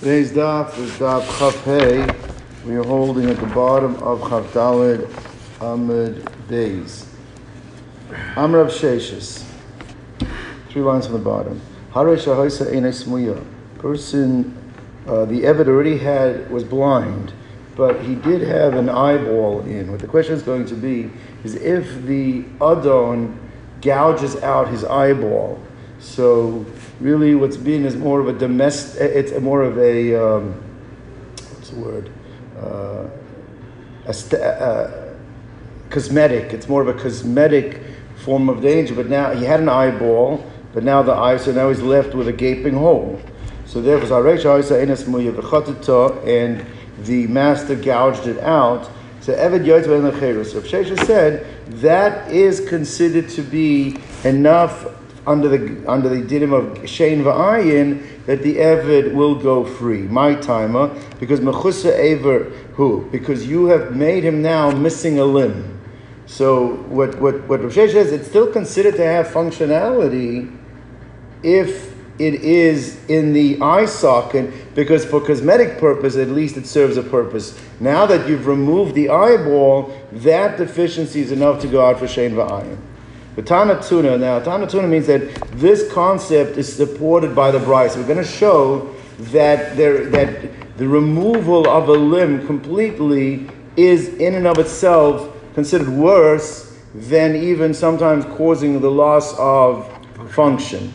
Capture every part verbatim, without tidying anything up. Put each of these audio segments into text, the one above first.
Today's daf is daf Chavpei. We are holding at the bottom of Chavdalad Ahmed Days. I'm Rav Sheshis. Three lines from the bottom. Person, uh, the Eved already had, was blind, but he did have an eyeball in. What the question is going to be is if the Adon gouges out his eyeball. So really, what's being is more of a domestic. It's more of a um, what's the word? Uh, a st- uh, cosmetic. It's more of a cosmetic form of danger. But now he had an eyeball, but now the eye. So now he's left with a gaping hole. So therefore, and the master gouged it out. So Eved Yoitzvah En Lechei Roshav Shesha said that is considered to be enough. Under the under the dinim of Shein V'ayin, that the Eved will go free. My timer, because Mechusa Ever who because you have made him now missing a limb. So what what what Rav Sheshis says, it's still considered to have functionality if it is in the eye socket, because for cosmetic purpose, at least it serves a purpose. Now that you've removed the eyeball, that deficiency is enough to go out for Shein V'ayin. But Tanakhama, now Tanakhama means that this concept is supported by the Brysa. We're going to show that there that the removal of a limb completely is in and of itself considered worse than even sometimes causing the loss of function.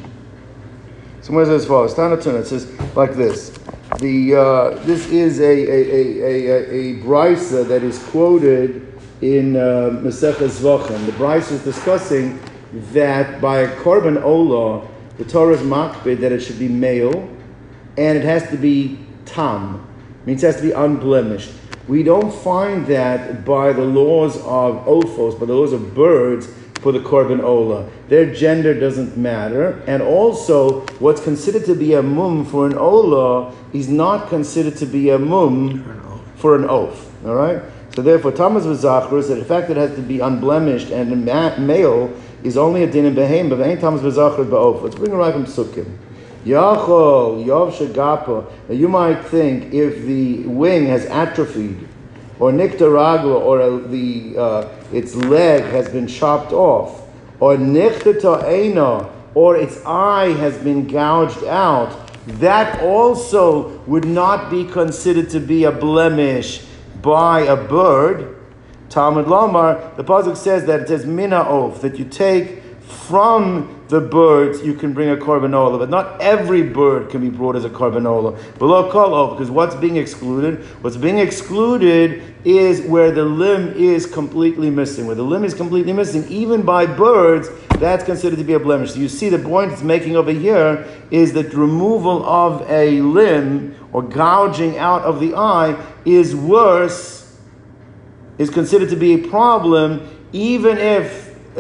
So where's as follows? Tanakhama, it says like this. The uh, this is a a a a, a Brysa that is quoted in uh, Masechah Zvachim. The Brysa is discussing that by Korban Ola, the Torah is makbid that it should be male, and it has to be tam, means it has to be unblemished. We don't find that by the laws of Ophos, by the laws of birds, for the Korban Ola. Their gender doesn't matter, and also what's considered to be a mum for an Ola is not considered to be a mum for an oaf. All right? So therefore, Tamas v'Zachrus, that the fact that it has to be unblemished and male is only a din in Behem, but ain't Tamas v'Zachrus ba'of. Let's bring it right from Sukkim. Yachol, Yov Shagapa. Now you might think if the wing has atrophied, or Niktaragla, or the uh, its leg has been chopped off, or Nikhtataena, or its eye has been gouged out, that also would not be considered to be a blemish by a bird. Talmud Lamar, the pasuk says that it says mina of, that you take from the birds, you can bring a korban ola, but not every bird can be brought as a korban ola. Below kol of, because what's being excluded? What's being excluded is where the limb is completely missing. Where the limb is completely missing, even by birds, that's considered to be a blemish. So you see the point it's making over here is that removal of a limb or gouging out of the eye is worse, is considered to be a problem, even if Uh,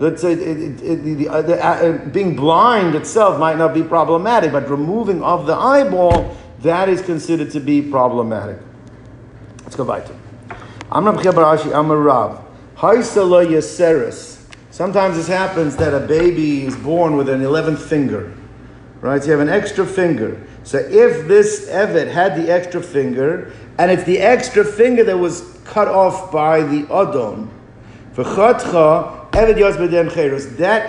let's say it, it, it, the, uh, the, uh, being blind itself might not be problematic, but removing of the eyeball, that is considered to be problematic. Let's go back to it. I'm Rav Rashi, I'm a Rav. Sometimes this happens that a baby is born with an eleventh finger, right? So you have an extra finger. So if this Eved had the extra finger, and it's the extra finger that was cut off by the Adon, that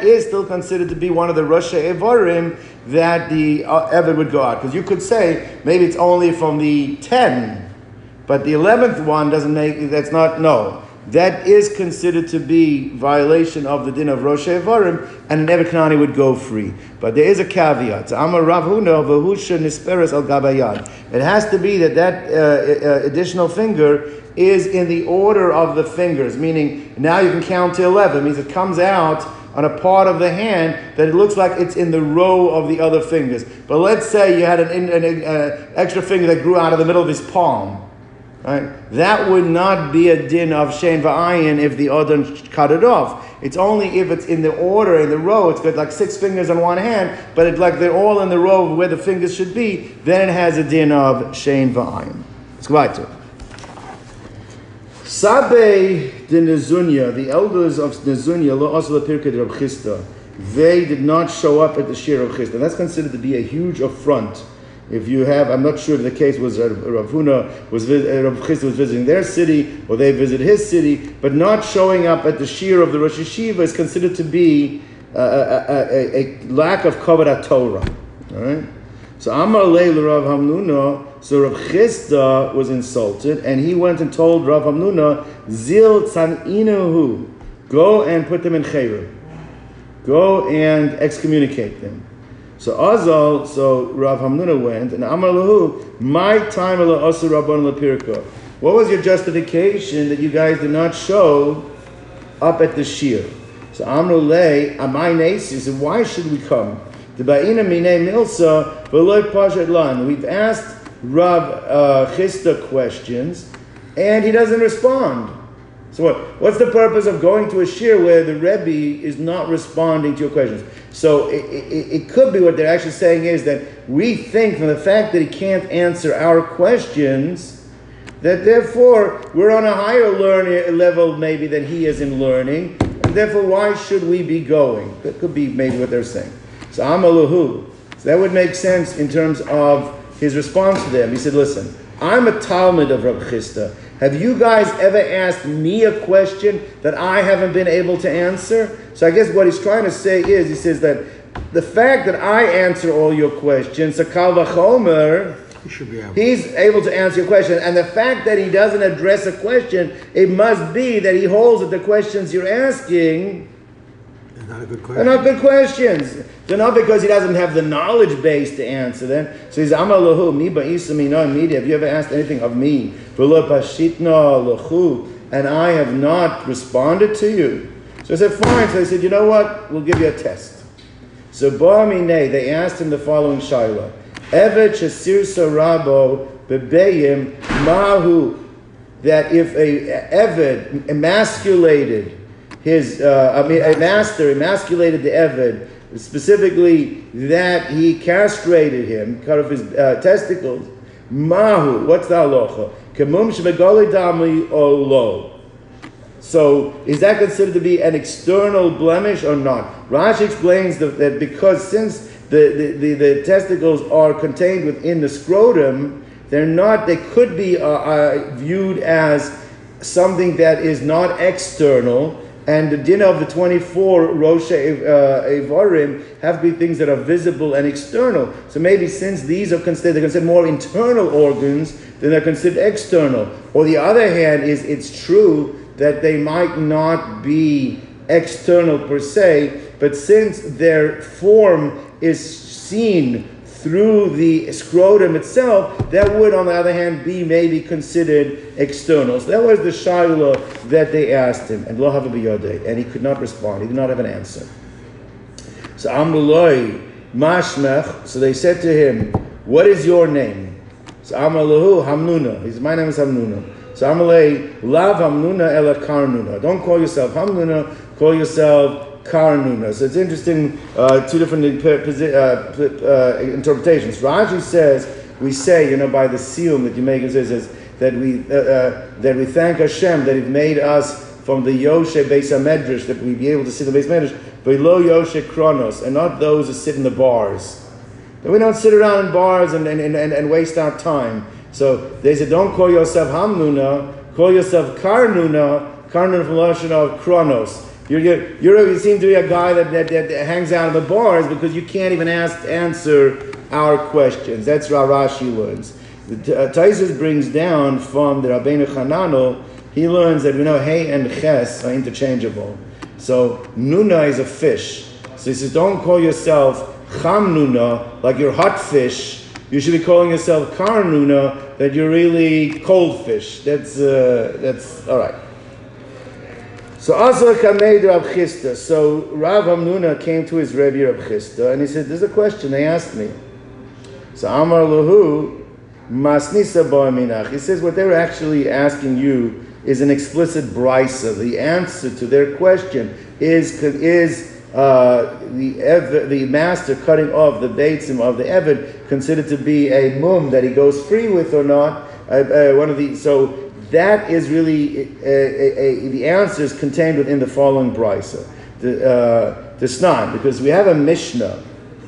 is still considered to be one of the Rosha Evarim that the uh, Eved would go out. Because you could say, maybe it's only from the ten, but the eleventh one doesn't make, that's not, no. That is considered to be violation of the din of Rosha Evarim, and an Eved Kanani would go free. But there is a caveat. It has to be that that uh, uh, additional finger is in the order of the fingers, meaning now you can count to eleven. It means it comes out on a part of the hand that it looks like it's in the row of the other fingers. But let's say you had an, an, an uh, extra finger that grew out of the middle of his palm. Right? That would not be a din of Shein V'ayin if the Adon cut it off. It's only if it's in the order, in the row. It's got like six fingers on one hand, but it's like they're all in the row where the fingers should be. Then it has a din of Shein V'ayin. Let's go back to it. Sabe de Nezunia, the elders of Nezunia, lo asla pirkei Rav Chisda. They did not show up at the Shir of Chisda. That's considered to be a huge affront. If you have, I'm not sure if the case was uh, Rav Hamnuna was uh, Rav Chisda was visiting their city or they visit his city, but not showing up at the shiur of the Rosh Yeshiva is considered to be uh, a, a, a lack of kavod Torah. All right. So Amar Lei Rav Hamnuna. So Rav Chisda was insulted, and he went and told Rav Hamnuna, Zil tzan'inuhu, go and put them in chayrim, go and excommunicate them. So Azal, so Rav Hamnuna went, and Amar Lahu, my time ala asu rabban lapirka. What was your justification that you guys did not show up at the shir? So Amar Lei, amai nasi, so why should we come? D'ba'ina minei milsa v'loi pashat lan. We've asked Rav uh, Chisda questions, and he doesn't respond. So what? What's the purpose of going to a shir where the Rebbe is not responding to your questions? So it, it, it could be what they're actually saying is that we think from the fact that he can't answer our questions, that therefore we're on a higher learning level maybe than he is in learning, and therefore why should we be going? That could be maybe what they're saying. So Amaluhu. So that would make sense in terms of his response to them. He said, listen, I'm a Talmud of Rav Chisda. Have you guys ever asked me a question that I haven't been able to answer? So I guess what he's trying to say is, he says that the fact that I answer all your questions, so Kal Vachomer, he should be able. he's able to answer your question. And the fact that he doesn't address a question, it must be that he holds that the questions you're asking Not a good question. They're not good questions. They're not because he doesn't have the knowledge base to answer them. So he's Amalahu, mi ba'isa mi no media. Have you ever asked anything of me? And I have not responded to you. So I said, fine. So I said, you know what? We'll give you a test. So Ba'minei, they asked him the following shayla. Eved Shesirsa Rabo Bebeyim Mahu. That if a Eved emasculated His, uh, I mean, a master emasculated the Eved, specifically that he castrated him, cut off his uh, testicles. Mahu, what's the halacha? Kemum shmegali damli olo. So, is that considered to be an external blemish or not? Rashi explains that, that because since the, the, the, the testicles are contained within the scrotum, they're not, they could be uh, uh, viewed as something that is not external. And the dinner of the twenty-four Rosh uh, Evarim have to be things that are visible and external. So maybe since these are considered, they're considered more internal organs than they're considered external. Or the other hand is it's true that they might not be external per se, but since their form is seen through the scrotum itself, that would, on the other hand, be maybe considered external. So that was the shayla that they asked him, and lo hava biyodei, and he could not respond. He did not have an answer. So Amru lo mashmech. So they said to him, "What is your name?" So Amar lehu Hamnuna. He said, "My name is Hamnuna." So Amar lehu lav Hamnuna ela Karnuna. Don't call yourself Hamnuna. Call yourself Karnuna. So it's interesting, uh, two different uh, uh, interpretations. Rashi says, we say, you know, by the siyum that you make, it says that we uh, uh, that we thank Hashem that He made us from the Yoshe Beis HaMedrash, that we be able to sit in the Beis HaMedrash, below Yoshe Kronos, and not those who sit in the bars. That we don't sit around in bars and, and, and, and waste our time. So they said, don't call yourself Hamnuna, call yourself Karnuna, Karnuna from the Lashon of Kronos. You're, you're, you're, you seem to be a guy that, that, that hangs out in the bars because you can't even ask answer our questions. That's how Rashi learns. The Taisus brings down from the Rabbeinu Hanano, he learns that we know He and Ches are interchangeable. So Nuna is a fish. So he says, don't call yourself Chamnuna, like you're hot fish. You should be calling yourself Karnuna, that you're really cold fish. That's, uh, that's, all right. So Azar Kamei Rav Chisda. So Rav Hamnuna came to his Rebbe Rav Chisda and he said, "There's a question they asked me." So Amar Lahu Masnisa Bar Minach. He says what they're actually asking you is an explicit Brysa. The answer to their question is is uh, the the master cutting off the beitzim of the Eved considered to be a mum that he goes free with or not? Uh, uh, one of the so. That is really, a, a, a, the answer is contained within the following brisa, the uh, the snan, because we have a Mishnah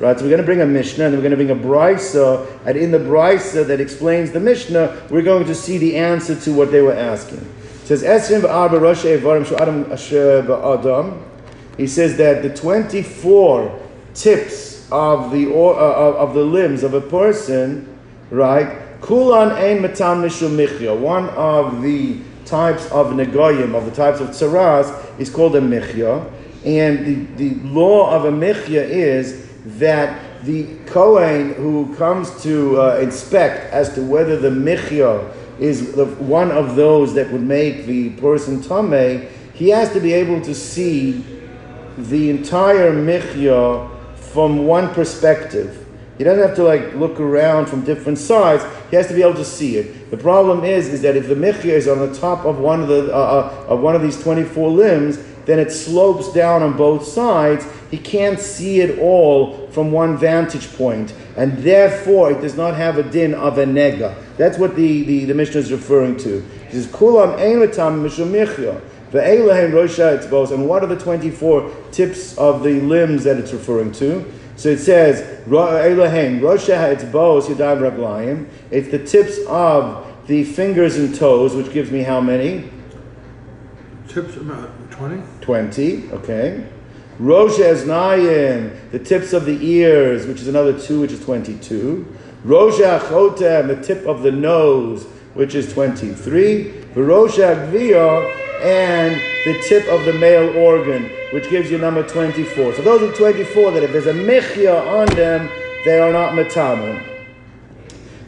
Right? So we're going to bring a Mishnah, and we're going to bring a Brysa, and in the Brysa that explains the Mishnah, we're going to see the answer to what they were asking. It says, he says that the twenty-four tips of the or, uh, of the limbs of a person, right? Kulan ein matam nishu Michyo. One of the types of Nagoyim, of the types of Cirrus, is called a Michyo. And the, the law of a Michyo is that the Kohen who comes to uh, inspect as to whether the Michyo is the, one of those that would make the person Tameh, he has to be able to see the entire Michyo from one perspective. He doesn't have to like look around from different sides. He has to be able to see it. The problem is, is that if the Michyo is on the top of one of the uh, of one of these twenty-four limbs, then it slopes down on both sides. He can't see it all from one vantage point, and therefore it does not have a din of a nega. That's what the, the, the Mishnah is referring to. He says, Kulam ein l'tam mishu Michyo, v'eilehen roisha etzbos, and what are the twenty-four tips of the limbs that it's referring to? So it says, Elohim, Rosha etzbos yadayim raglayim. It's the tips of the fingers and toes, which gives me how many? Tips about twenty. Twenty, okay. Rosha eznayim, the tips of the ears, which is another two, which is twenty-two. Rosha chotem, the tip of the nose, which is twenty-three. Rosha gvir, and the tip of the male organ, which gives you number twenty-four. So those are twenty-four that if there's a Michya on them, they are not Matamim.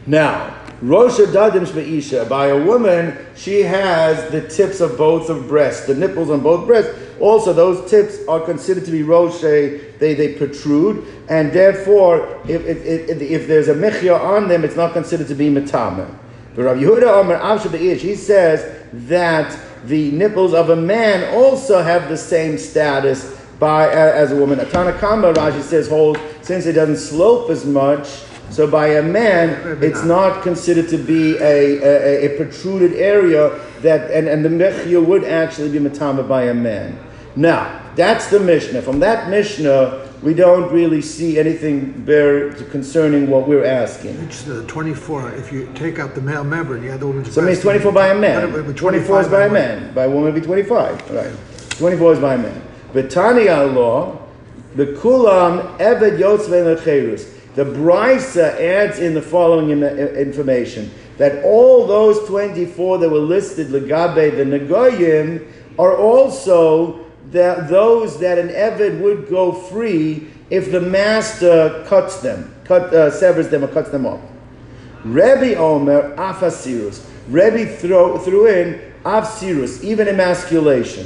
Now, Rosha Dadim Shmeisha, by a woman, she has the tips of both of breasts, the nipples on both breasts. Also, those tips are considered to be Rosha, they, they protrude, and therefore, if, if, if, if there's a Michya on them, it's not considered to be Matamim. But Rabbi Yehuda Omer Avsha Be'ish, he says that the nipples of a man also have the same status by uh, as a woman. A Tanakhama, Rashi says, holds, since it doesn't slope as much, so by a man, it's not considered to be a, a, a protruded area, that, and, and the Mechia would actually be Matama by a man. Now, that's the Mishnah. From that Mishnah, we don't really see anything there concerning what we're asking. It's the twenty-four. If you take out the male member, you have the woman's. So it means twenty-four by a man. twenty-four is by a man. By a woman, it'd be twenty-five. Right. twenty-four is by a man. Betania law, the kulam Eved Yoitzvah En Lechei Roshav Shesha. The Brysa adds in the following information that all those twenty-four that were listed legabe the Nagoyim are also that those that an Eved would go free if the master cuts them, cut, uh, severs them or cuts them off. Rebbe Omer, Afsirus. Rebbe throw, threw in Afsirus, even emasculation.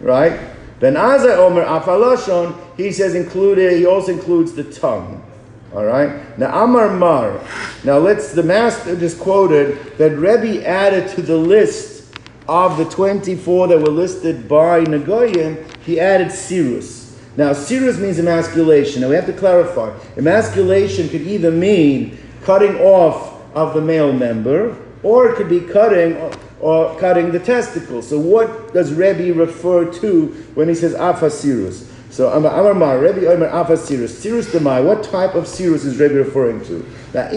Right? Ben Azay Omer, Afalashon, he says included, he also includes the tongue. Alright? Now, Amar Mar. Now, let's, the master just quoted that Rebbe added to the list of the twenty-four that were listed by Nagoyim, he added Cirrus. Now, Cirrus means emasculation. Now, we have to clarify. Emasculation could either mean cutting off of the male member, or it could be cutting or, or cutting the testicles. So what does Rebbe refer to when he says Afa Cirrus? So, Amar Mar, Rebbe Omer Afa Cirrus. Cirrus Demai, what type of Cirrus is Rebbe referring to? Now, if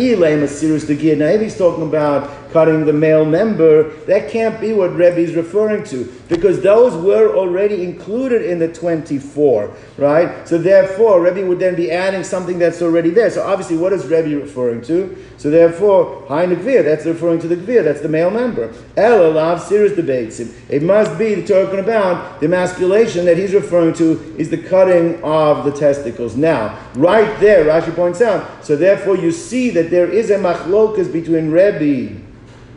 he's talking about cutting the male member, that can't be what Rebbe is referring to, because those were already included in the twenty-four, right? So therefore, Rebbe would then be adding something that's already there. So obviously, what is Rebbe referring to? So therefore, Hainu Gvir, that's referring to the Gvir, that's the male member. El Alav Cirrus debates him. It must be talking about the emasculation that he's referring to is the cutting of the testicles. Now, right there, Rashi points out, so therefore you see that there is a machlokas between Rebbe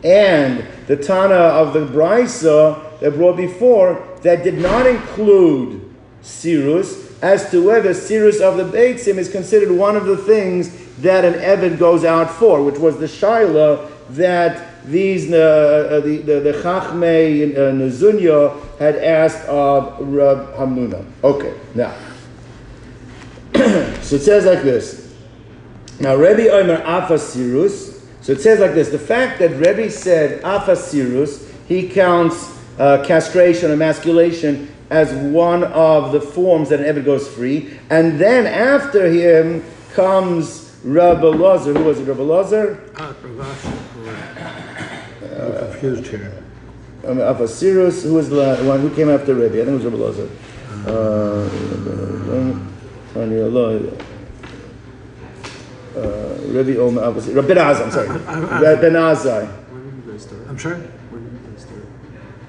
and the Tana of the Brysa that brought before that did not include Cirrus as to whether Cirrus of the Beitzim is considered one of the things that an Eved goes out for, which was the Shaila that these uh, uh, the the, the Chavpei uh, Nezunia had asked of Rav Hamnuna. Okay, now so it says like this. Now, Rebbe Omer Afsirus. So it says like this: the fact that Rebbe said Afsirus, he counts uh, castration, emasculation as one of the forms that an Eved goes free. And then after him comes Rabbi Lozer. Who was it, Rabbi Lozer? Ah, Rav confused here. Afsirus, who was the one who came after Revi? I think it was Rabbi Lozer. Uh, Uh, Rebbe Oma, obviously. Ben Azay, I'm sorry. Ben Azay. Where did you guys start? I'm sorry? Where did you guys start?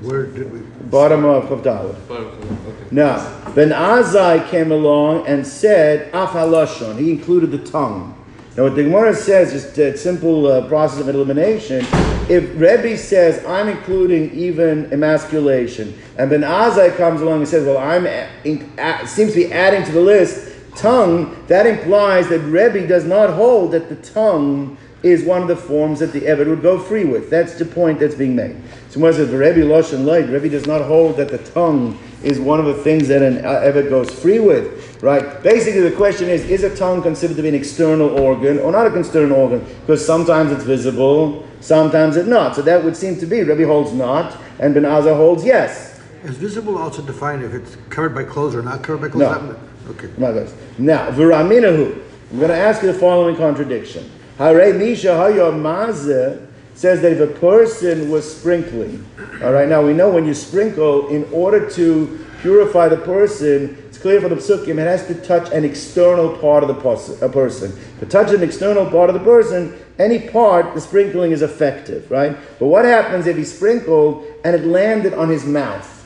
Where did we? Bottom of Chavdalad. Bottom of Chavdalad, okay. Now, Ben Azay came along and said, Af halashon. He included the tongue. Now, what the Gemara says is a simple uh, process of elimination. If Rebbe says, I'm including even emasculation, and Ben Azay comes along and says, well, I'm it seems to be adding to the list tongue, that implies that Rebbe does not hold that the tongue is one of the forms that the Eved would go free with. That's the point that's being made. So when it says Rebbe Lashon Light, Rebbe does not hold that the tongue is one of the things that an Eved goes free with, right? Basically, the question is, is a tongue considered to be an external organ or not an external organ? Because sometimes it's visible, sometimes it's not. So that would seem to be, Rebbe holds not, and Ben Azay holds yes. Is visible also defined if it's covered by clothes or not covered by clothes? No. Okay. Now, V'raminahu. I'm going to ask you the following contradiction. Hare Misha Hayom Mazeh says that if a person was sprinkling, all right, now we know when you sprinkle, in order to purify the person, it's clear from the Psukim, it has to touch an external part of the pos- a person. To touch an external part of the person, any part, the sprinkling is effective, right? But what happens if he sprinkled and it landed on his mouth?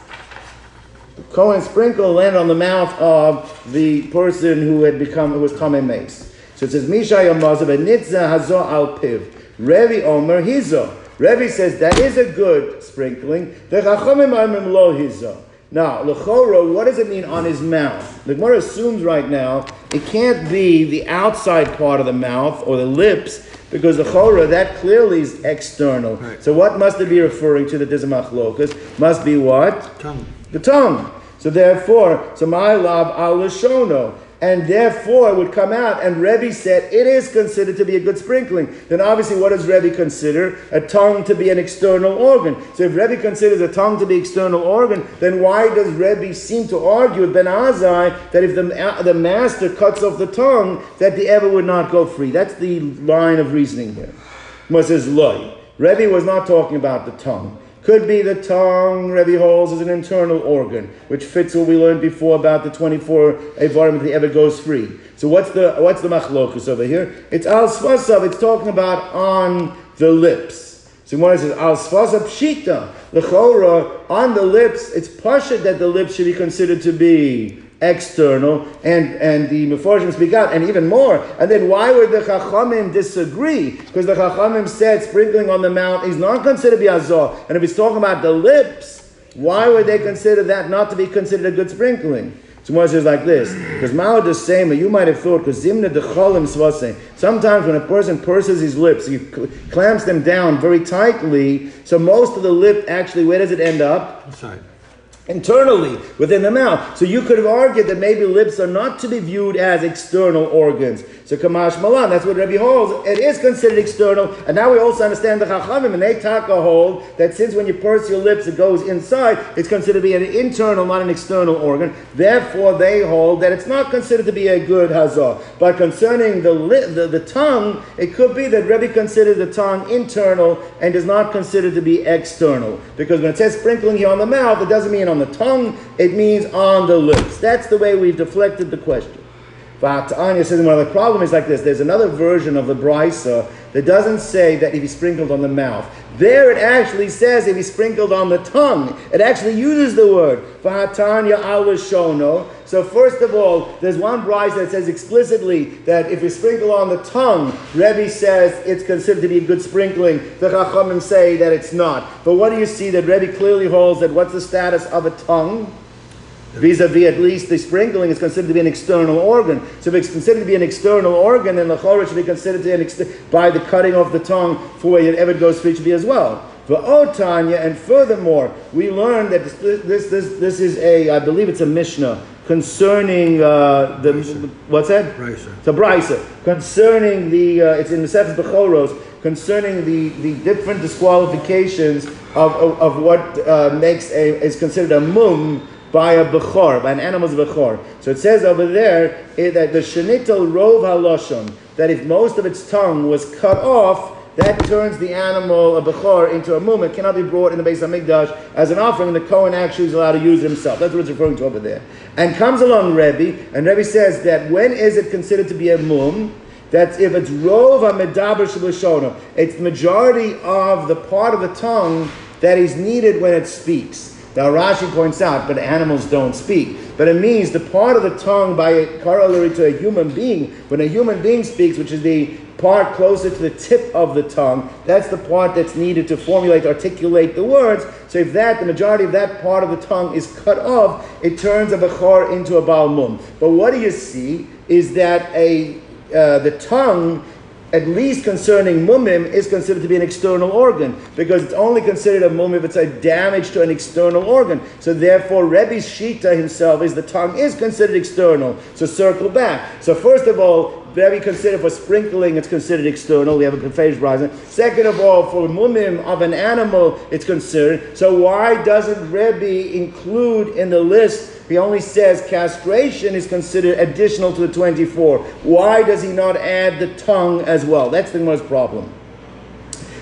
The Kohen sprinkle landed on the mouth of the person who had become, who was Tameh Meis. So it says, Misha Yamazah Benitza Hazo Al Piv. Revi Omer Hizo. Revi says, that is a good sprinkling. Now, Lechoro, what does it mean on his mouth? The Gemara assumes right now, it can't be the outside part of the mouth or the lips, because the Chora, that clearly is external. Right. So what must it be referring to that there's a machlokas? Must be what? Tongue. The tongue. So therefore, so my love al lishono, and therefore it would come out. And Rebbe said it is considered to be a good sprinkling. Then obviously, what does Rebbe consider a tongue to be an external organ? So if Rebbe considers a tongue to be external organ, then why does Rebbe seem to argue with Ben Azay that if the the master cuts off the tongue, that the Eved would not go free? That's the line of reasoning here. Moses Loy. Rebbe was not talking about the tongue. Could be the tongue, Rebbe holds, is an internal organ, which fits what we learned before about the twenty-four Evarim that the Eved goes free. So what's the what's the machlokus over here? It's al svasav, it's talking about on the lips. So when it says al svasav pshita, lechora, on the lips, it's pasha that the lips should be considered to be external, and, and the Meforshim speak out, and even more. And then why would the Chachamim disagree? Because the Chachamim said sprinkling on the mouth is not considered biazor. And if he's talking about the lips, why would they consider that not to be considered a good sprinkling? So Moshe says like this, because Mao Desema, you might have thought, because Zimna Dechalim Svaseh, sometimes when a person purses his lips, he clamps them down very tightly, so most of the lip actually, where does it end up? Sorry. Internally, within the mouth. So you could have argued that maybe lips are not to be viewed as external organs. So Kamash Malan, that's what Rebbe holds. It is considered external. And now we also understand the Chachamim, and they taka hold that since when you purse your lips, it goes inside, it's considered to be an internal, not an external organ. Therefore, they hold that it's not considered to be a good hazor. But concerning the, li- the the tongue, it could be that Rebbe considers the tongue internal and is not considered to be external. Because when it says sprinkling here on the mouth, it doesn't mean on the tongue, it means on the lips. That's the way we've deflected the question. But Anya says one of the problems is like this. There's another version of the Brysa that doesn't say that if he sprinkled on the mouth. There it actually says if he sprinkled on the tongue. It actually uses the word. So first of all, there's one Brysa that says explicitly that if you sprinkle on the tongue, Rebbe says it's considered to be a good sprinkling. The Chachamim say that it's not. But what do you see that Rebbe clearly holds that what's the status of a tongue? Vis-a-vis, at least the sprinkling is considered to be an external organ. So if it's considered to be an external organ, then the chorah should be considered to be an external, by the cutting off the tongue, for where it ever goes free should be as well. For O Tanya, and furthermore, we learned that this this this, this is a, I believe it's a Mishnah concerning uh, the Brysa. What's that? Brysa. It's a Brysa concerning the uh, it's in the Sefer Bechoros concerning the, the different disqualifications of of, of what uh, makes a is considered a mum. by a Bechor, by an animal's Bechor. So it says over there that the Shenitol Rov HaLoshon, that if most of its tongue was cut off, that turns the animal, a Bechor, into a mum. It cannot be brought in the Beis HaMikdash as an offering. The Kohen actually is allowed to use it himself. That's what it's referring to over there. And comes along Rebbe, and Rebbe says that when is it considered to be a mum? That's if it's Rov HaMedaber Shablashono. It's the majority of the part of the tongue that is needed when it speaks. Now Rashi points out, but animals don't speak. But it means the part of the tongue by a corollary to a human being, when a human being speaks, which is the part closer to the tip of the tongue, that's the part that's needed to formulate, articulate the words. So if that, the majority of that part of the tongue is cut off, it turns a Bechor into a Baal Mum. But what do you see is that a uh, the tongue, at least concerning mumim, is considered to be an external organ, because it's only considered a mum if it's a damage to an external organ. So therefore, Rebbe's Shita himself is the tongue is considered external. So circle back. So first of all, Rebbe considered for sprinkling, it's considered external. We have a confession brisa. Second of all, for mumim of an animal, it's considered. So why doesn't Rebbe include in the list? He only says castration is considered additional to the twenty-four. Why does he not add the tongue as well? That's the Gemara's problem.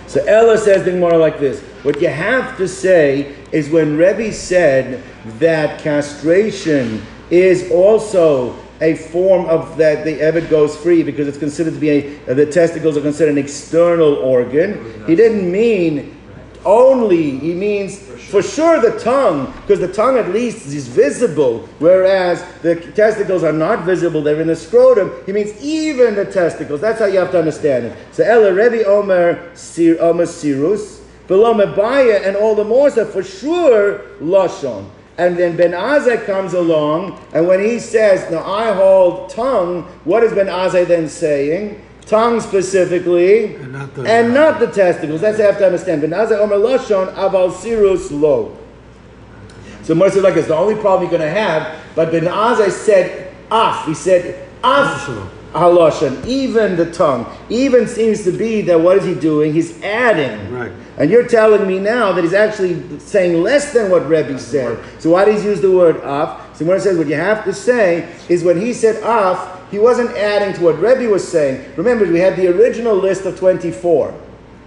So Ella says the Gemara like this. What you have to say is when Rebbe said that castration is also a form of that the Eved goes free because it's considered to be a, uh, the testicles are considered an external organ, he didn't mean only, he means for sure, for sure the tongue, because the tongue at least is visible, whereas the testicles are not visible, they're in the scrotum. He means even the testicles. That's how you have to understand it. So Ella Rebbe Omer Sir Omer Cirrus, Beloma Baya, and all the more so for sure Lashon. And then Ben Azay comes along, and when he says, now I hold tongue, what is Ben Azay then saying? Tongue specifically, and not the, and not the testicles. That's what I have to understand. So Mercy like it's the only problem you're going to have, but Ben Azay said af. He said af haloshan, even the tongue. Even seems to be that what is he doing? He's adding. Right. And you're telling me now that he's actually saying less than what Rebbe That's said. Right. So why does he use the word af? So Mercy says what you have to say is when he said af, he wasn't adding to what Rebbe was saying. Remember, we had the original list of twenty-four.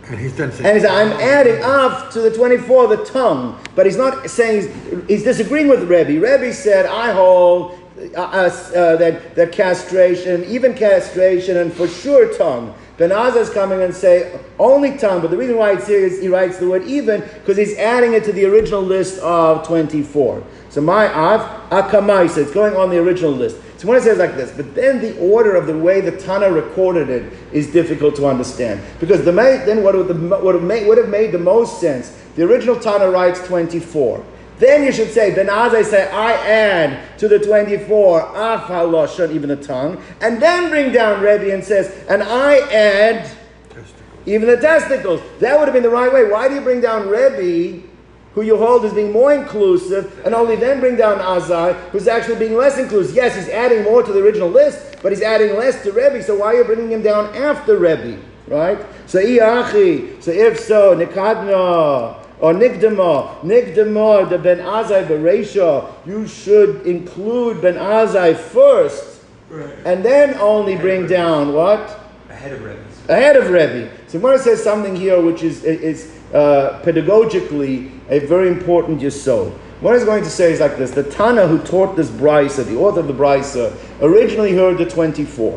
And he's done saying, and he's I'm adding af to the twenty-four, the tongue. But he's not saying, he's, he's disagreeing with Rebbe. Rebbe said, I hold uh, uh, that, that castration, even castration, and for sure tongue. Ben Azay is coming and say, only tongue. But the reason why it's here is he writes the word even, because he's adding it to the original list of twenty-four. So my av, akamaisa, it's going on the original list. So when it says like this, but then the order of the way the Tana recorded it is difficult to understand. Because the then what would, the, what would have made the most sense, the original Tana writes twenty-four. Then you should say, Ben Azay say, I add to the twenty-four, af haloshan, even the tongue. And then bring down Rebbe and says, and I add testicles, even the testicles. That would have been the right way. Why do you bring down Rebbe, who you hold as being more inclusive, and only then bring down Azai, who's actually being less inclusive? Yes, he's adding more to the original list, but he's adding less to Rebbe, so why are you bringing him down after Rebbe, right? So, Iachi, so if so, Nikadna, or Nikdama, Nikdama, the Ben Azai Beresha, you should include Ben Azai first, right, and then only bring down what? Ahead of Rebbe. Ahead of Rebbe. So, Mara says something here which is, is Uh, pedagogically a very important yesod. What he's going to say is like this. The Tana who taught this Brysa, the author of the Brysa, originally heard the twenty-four.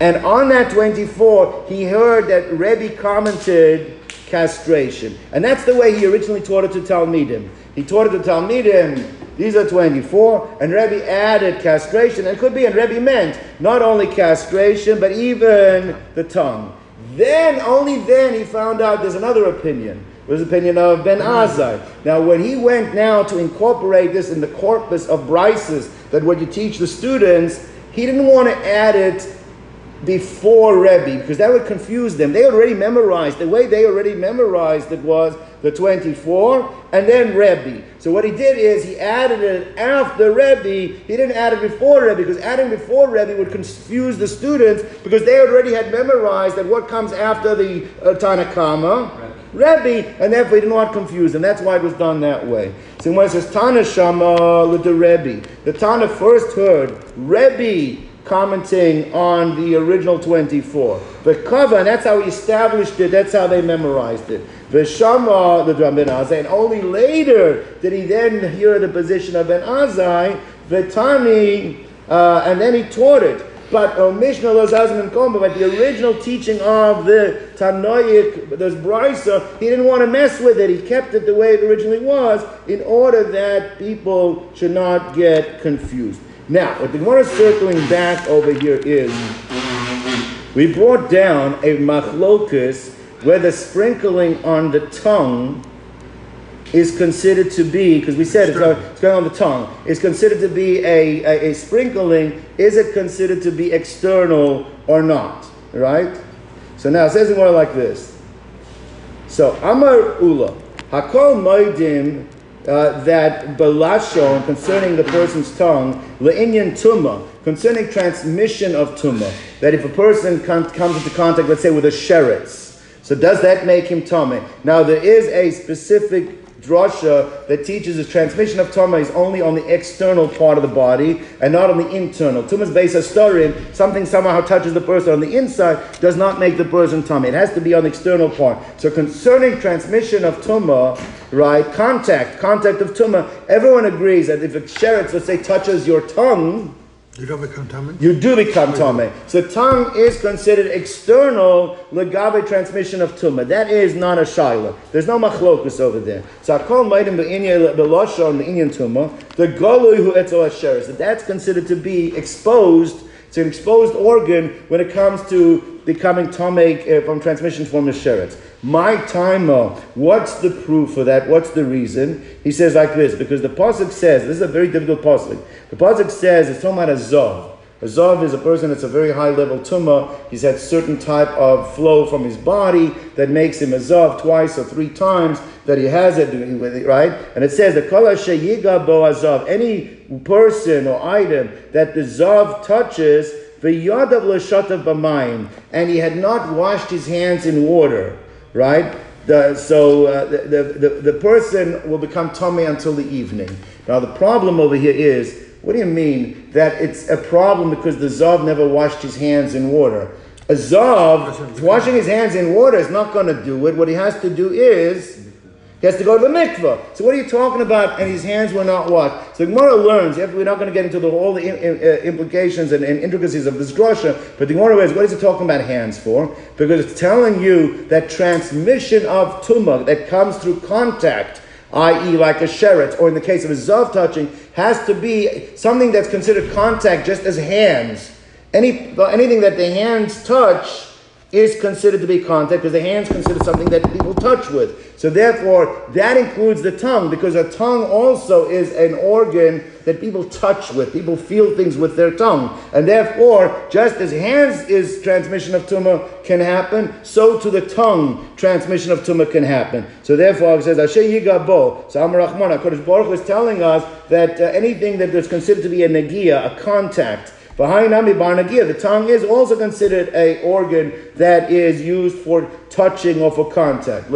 And on that twenty-four, he heard that Rebbe commented castration. And that's the way he originally taught it to Talmidim. He taught it to Talmidim, these are twenty-four, and Rebbe added castration. And it could be, and Rebbe meant not only castration, but even the tongue. Then, only then, he found out there's another opinion. It was the opinion of Ben Azay. Now, when he went now to incorporate this in the corpus of Bryces, that what you teach the students, he didn't want to add it before Rebbe, because that would confuse them. They already memorized. The way they already memorized it was the twenty-four and then Rebbe. So what he did is he added it after Rebbe. He didn't add it before Rebbe, because adding before Rebbe would confuse the students, because they already had memorized that what comes after the uh, Tanakhama. Right. Rebbe, and therefore he didn't want to confuse them. That's why it was done that way. So when it says Tana Shama with the Rebbe, the Tana first heard Rebbe commenting on the original twenty-four. But Kava, and that's how he established it, that's how they memorized it. Veshama, the Ben Azay, and only later did he then hear the position of Ben Azay, Vetani, uh, and then he taught it. But uh, Mishnah Lozazim and Komba, but the original teaching of the Tanoic, this Brysa, he didn't want to mess with it. He kept it the way it originally was in order that people should not get confused. Now, what the Gemara is circling back over here is, we brought down a machlokus where the sprinkling on the tongue is considered to be, because we said sure. it's, it's going on the tongue, is considered to be a, a, a sprinkling, is it considered to be external or not? Right? So now it says it more like this. So, Amar Ula, Hakol Moedim, uh, that Belashon, concerning the person's tongue, Le'inyan Tumah, concerning transmission of Tumah, that if a person com- comes into contact, let's say, with a sheretz, so does that make him Tameh? Now, there is a specific drasha that teaches the transmission of Tumah is only on the external part of the body and not on the internal. Tumah's base astorim, something somehow touches the person on the inside, does not make the person Tameh. It has to be on the external part. So concerning transmission of Tumah, right, contact, contact of Tumah, everyone agrees that if a sheretz, let's say, touches your tongue, you don't become Tameh? You do become Tameh. So tongue is considered external legabe transmission of Tumah. That is not a shaila. There's no machlokus over there. So Akol Maidim B'Inyan B'Loshon B'Inyan Tumah, the Golui Hu Etzel HaSheres. That's considered to be exposed. It's an exposed organ when it comes to becoming Tameh from transmission from the sheretz. My timer, what's the proof for that? What's the reason? He says like this, because the pasuk says, this is a very difficult pasuk. The pasuk says, it's talking about a zav. A zav is a person that's a very high level tumah. He's had certain type of flow from his body that makes him a zav twice or three times that he has it, right? And it says, the kol asher yiga bo azav, any person or item that the zav touches, v'yadav l'shatav b'mayim, and he had not washed his hands in water. Right? The, so uh, the, the, the person will become Tameh until the evening. Now the problem over here is, what do you mean that it's a problem because the Zav never washed his hands in water? A Zav, washing his hands in water is not going to do it. What he has to do is, he has to go to the Mikvah. So what are you talking about? And his hands were not washed. So the Gemara learns, we're not going to get into the, all the in, uh, implications and, and intricacies of this drasha, but the Gemara is, what is it talking about hands for? Because it's telling you that transmission of Tumah that comes through contact, that is like a sheretz, or in the case of a zav touching, has to be something that's considered contact just as hands. Any Anything that the hands touch is considered to be contact because the hand's considered something that people touch with. So therefore, that includes the tongue because a tongue also is an organ that people touch with. People feel things with their tongue. And therefore, just as hands is transmission of Tumah can happen, so to the tongue transmission of Tumah can happen. So therefore, it says, Asher Yigabo. So Amar Rahman, HaKadosh Baruch Hu is telling us that uh, anything that is considered to be a Negia, a contact, the tongue is also considered an organ that is used for touching or for contact.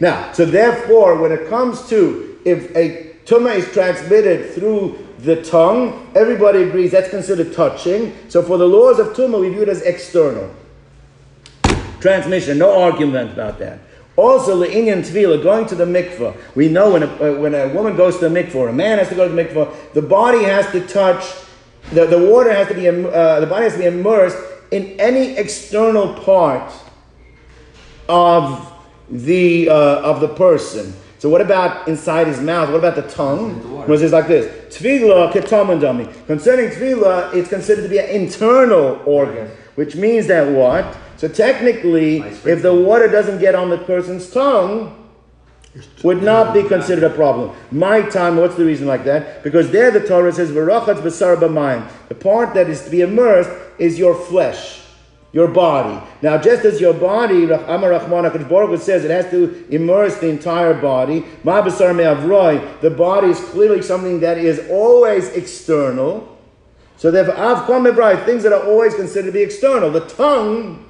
Now, so therefore, when it comes to if a tumah is transmitted through the tongue, everybody agrees that's considered touching. So for the laws of tumah, we view it as external transmission. No argument about that. Also, le'inyan Tvila, going to the mikvah. We know when a, when a woman goes to the mikvah, or a man has to go to the mikvah, the body has to touch. The, the water has to be, uh, the body has to be immersed in any external part of the uh, of the person. So what about inside his mouth? What about the tongue? Because it's like this. Tvila ketamandami. Concerning Tvila, it's considered to be an internal organ, which means that what? So technically, if the water doesn't get on the person's tongue, would not be considered a problem. My time, what's the reason like that? Because there the Torah says, V'rachatz b'sar b'mayim. The part that is to be immersed is your flesh, your body. Now, just as your body, Amar Rahman HaKadosh Baruch Hu says, it has to immerse the entire body. Ma b'sar me'avroi. The body is clearly something that is always external. So therefore, avkom me'brai, things that are always considered to be external. The tongue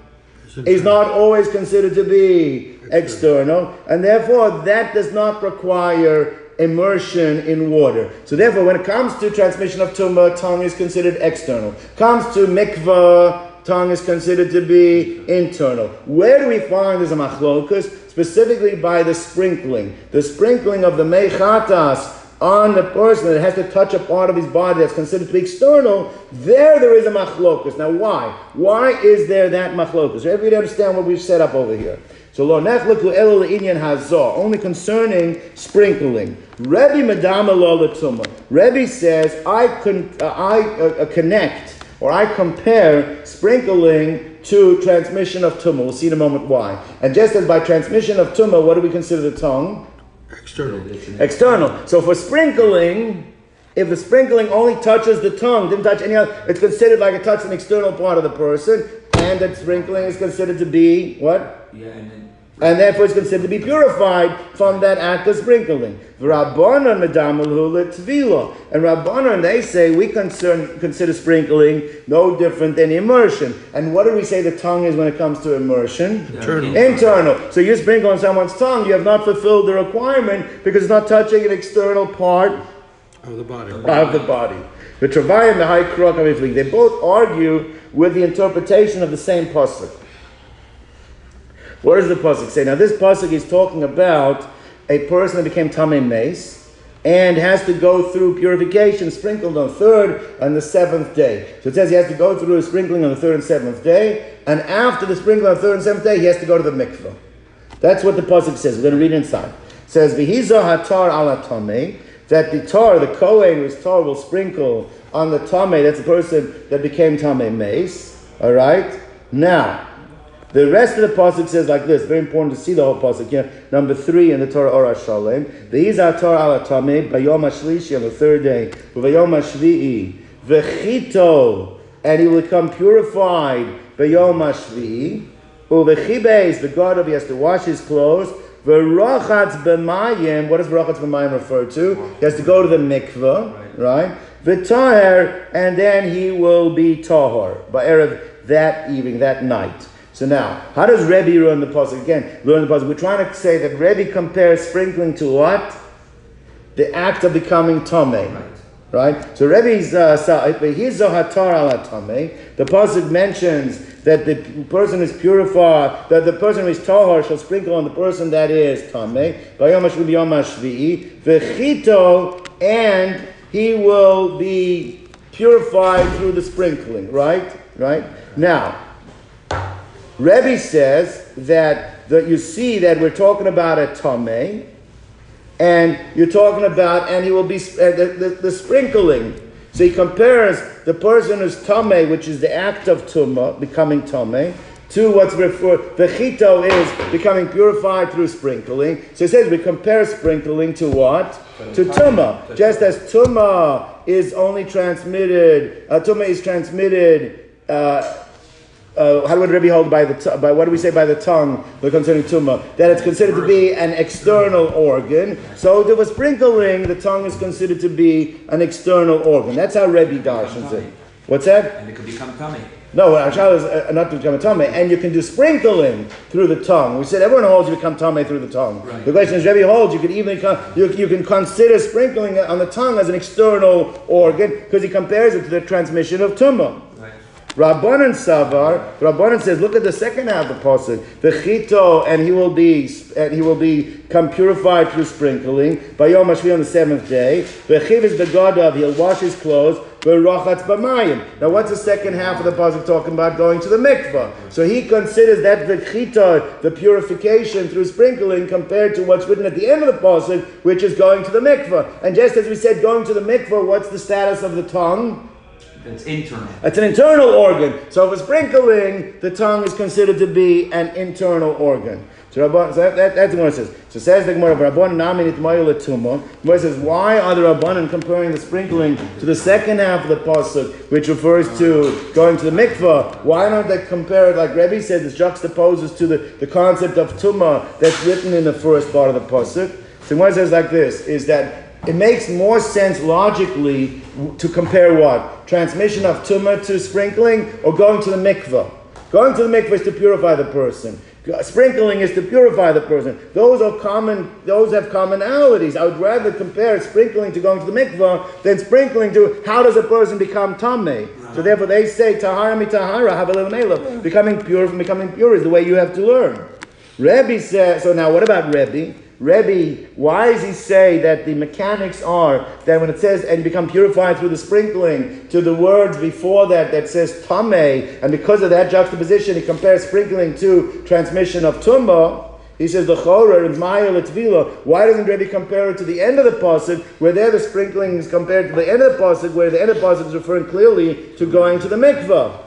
is not always considered to be external, and therefore that does not require immersion in water. So therefore, when it comes to transmission of tumah, tongue is considered external. Comes to mikvah, tongue is considered to be internal. Where do we find this machlokus? Specifically by the sprinkling. The sprinkling of the mechatas on the person that has to touch a part of his body that's considered to be external, there there is a machlokus. Now why? Why is there that machlokus? Everybody understand what we've set up over here. So lo nechleku elo le'inyan hazah, only concerning sprinkling. Rebbe medama lo l'tumah. Rebbe says, I, con- uh, I uh, connect, or I compare sprinkling to transmission of tumah. We'll see in a moment why. And just as by transmission of tumah, what do we consider the tongue? External. External. So for sprinkling, if the sprinkling only touches the tongue, didn't touch any other, it's considered like it touched an external part of the person, and that sprinkling is considered to be, what? Yeah, and then... And therefore it's considered to be purified from that act of sprinkling. And Rabbanan, they say, we concern, consider sprinkling no different than immersion. And what do we say the tongue is when it comes to immersion? Internal. Internal. So you sprinkle on someone's tongue, you have not fulfilled the requirement because it's not touching an external part of the body. Of the body. The Travayim, the High Krok, they both argue with the interpretation of the same pasuk. What does the pasuk say? Now this pasuk is talking about a person that became Tameh Meis and has to go through purification sprinkled on the third and the seventh day. So it says he has to go through a sprinkling on the third and seventh day, and after the sprinkling on the third and seventh day, he has to go to the mikvah. That's what the pasuk says. We're going to read it inside. It says, V'hizo hatar ala tameh, that the tar, the Kohen whose tar will sprinkle on the tameh, that's the person that became Tameh Meis. All right? Now, the rest of the pasuk says like this. Very important to see the whole pasuk here. Number three in the Torah Ora Shalem. V'izah Torah alatameh bayom hashlishi, on the third day. V'yom hashvi'i v'chito, and he will become purified bayom hashvi'i. U'v'chibeis, the god of, he has to wash his clothes. V'rochatz b'mayim. What does v'rochatz b'mayim refer to? He has to go to the mikveh, right? V'taher, and then he will be tahor by erev, that evening, that night. So now, how does Rebbe learn the pasuk? Again, learn the pasuk. We're trying to say that Rebbe compares sprinkling to what? The act of becoming tameh, right? right? So Rebbe's uh, Hizo hatar ala tameh. The pasuk mentions that the person is purified, that the person who is tahor shall sprinkle on the person that is tameh. Bayom hashvi'i b'yom hashvi'i v'chito, and he will be purified through the sprinkling. Right, right. Now, Rebbe says that, that you see that we're talking about a tameh, and you're talking about, and he will be, uh, the, the, the sprinkling. So he compares the person who's tameh, which is the act of tumah, becoming tameh, to what's referred, the chito is becoming purified through sprinkling. So he says we compare sprinkling to what? To tumah. Just as tumah is only transmitted, uh, tumah is transmitted, uh, Uh, how would Rebbe hold by the t- by what do we say by the tongue concerning tumah? That it's considered to be an external organ. So there was sprinkling, the tongue is considered to be an external organ. That's how Rebbe darshans it. What's that? And it could become tummy. No, our child is uh, not to become a tameh, and you can do sprinkling through the tongue. We said everyone holds you become tameh through the tongue. Right. The question is, Rebbe holds you can even con- you, you can consider sprinkling on the tongue as an external organ because he compares it to the transmission of tumah. Rabbanan Savar, Rabbanan says, look at the second half of the pasuk. V'chito, and he will be, and he will become purified through sprinkling. Bayom Hashvi, on the seventh day. V'chiv is the god of, he'll wash his clothes. V'rochatz b'mayim. Now, what's the second half of the pasuk talking about? Going to the mikvah. So he considers that v'chito, the purification through sprinkling, compared to what's written at the end of the pasuk, which is going to the mikvah. And just as we said, going to the mikvah, what's the status of the tongue? It's internal. It's an internal organ. So if it's sprinkling, the tongue is considered to be an internal organ. So, Rabban, so that, that, that's what it says. So it says the Gemara, Rabban naminit ma'il tumah. Gemara says, why are the Rabbanan comparing the sprinkling to the second half of the pasuk, which refers to going to the mikvah? Why don't they compare it, like Rebbe said, this juxtaposes to the, the concept of tumah that's written in the first part of the pasuk? So Gemara says like this, is that it makes more sense logically to compare what? Transmission of tumah to sprinkling or going to the mikveh? Going to the mikvah is to purify the person. Sprinkling is to purify the person. Those are common, those have commonalities. I would rather compare sprinkling to going to the mikvah than sprinkling to how does a person become tameh. Right. So therefore they say, tahara mi tahara, habalil meila. Becoming pure from becoming pure is the way you have to learn. Rebbe says, so now what about Rebbe? Rebbe, why does he say that the mechanics are that when it says and become purified through the sprinkling to the words before that that says tameh, and because of that juxtaposition he compares sprinkling to transmission of tumah, he says the chorah and ma'il Tvila. Why doesn't Rebbe compare it to the end of the pasuk where there the sprinkling is compared to the end of the pasuk where the end of the pasuk is referring clearly to going to the mikvah?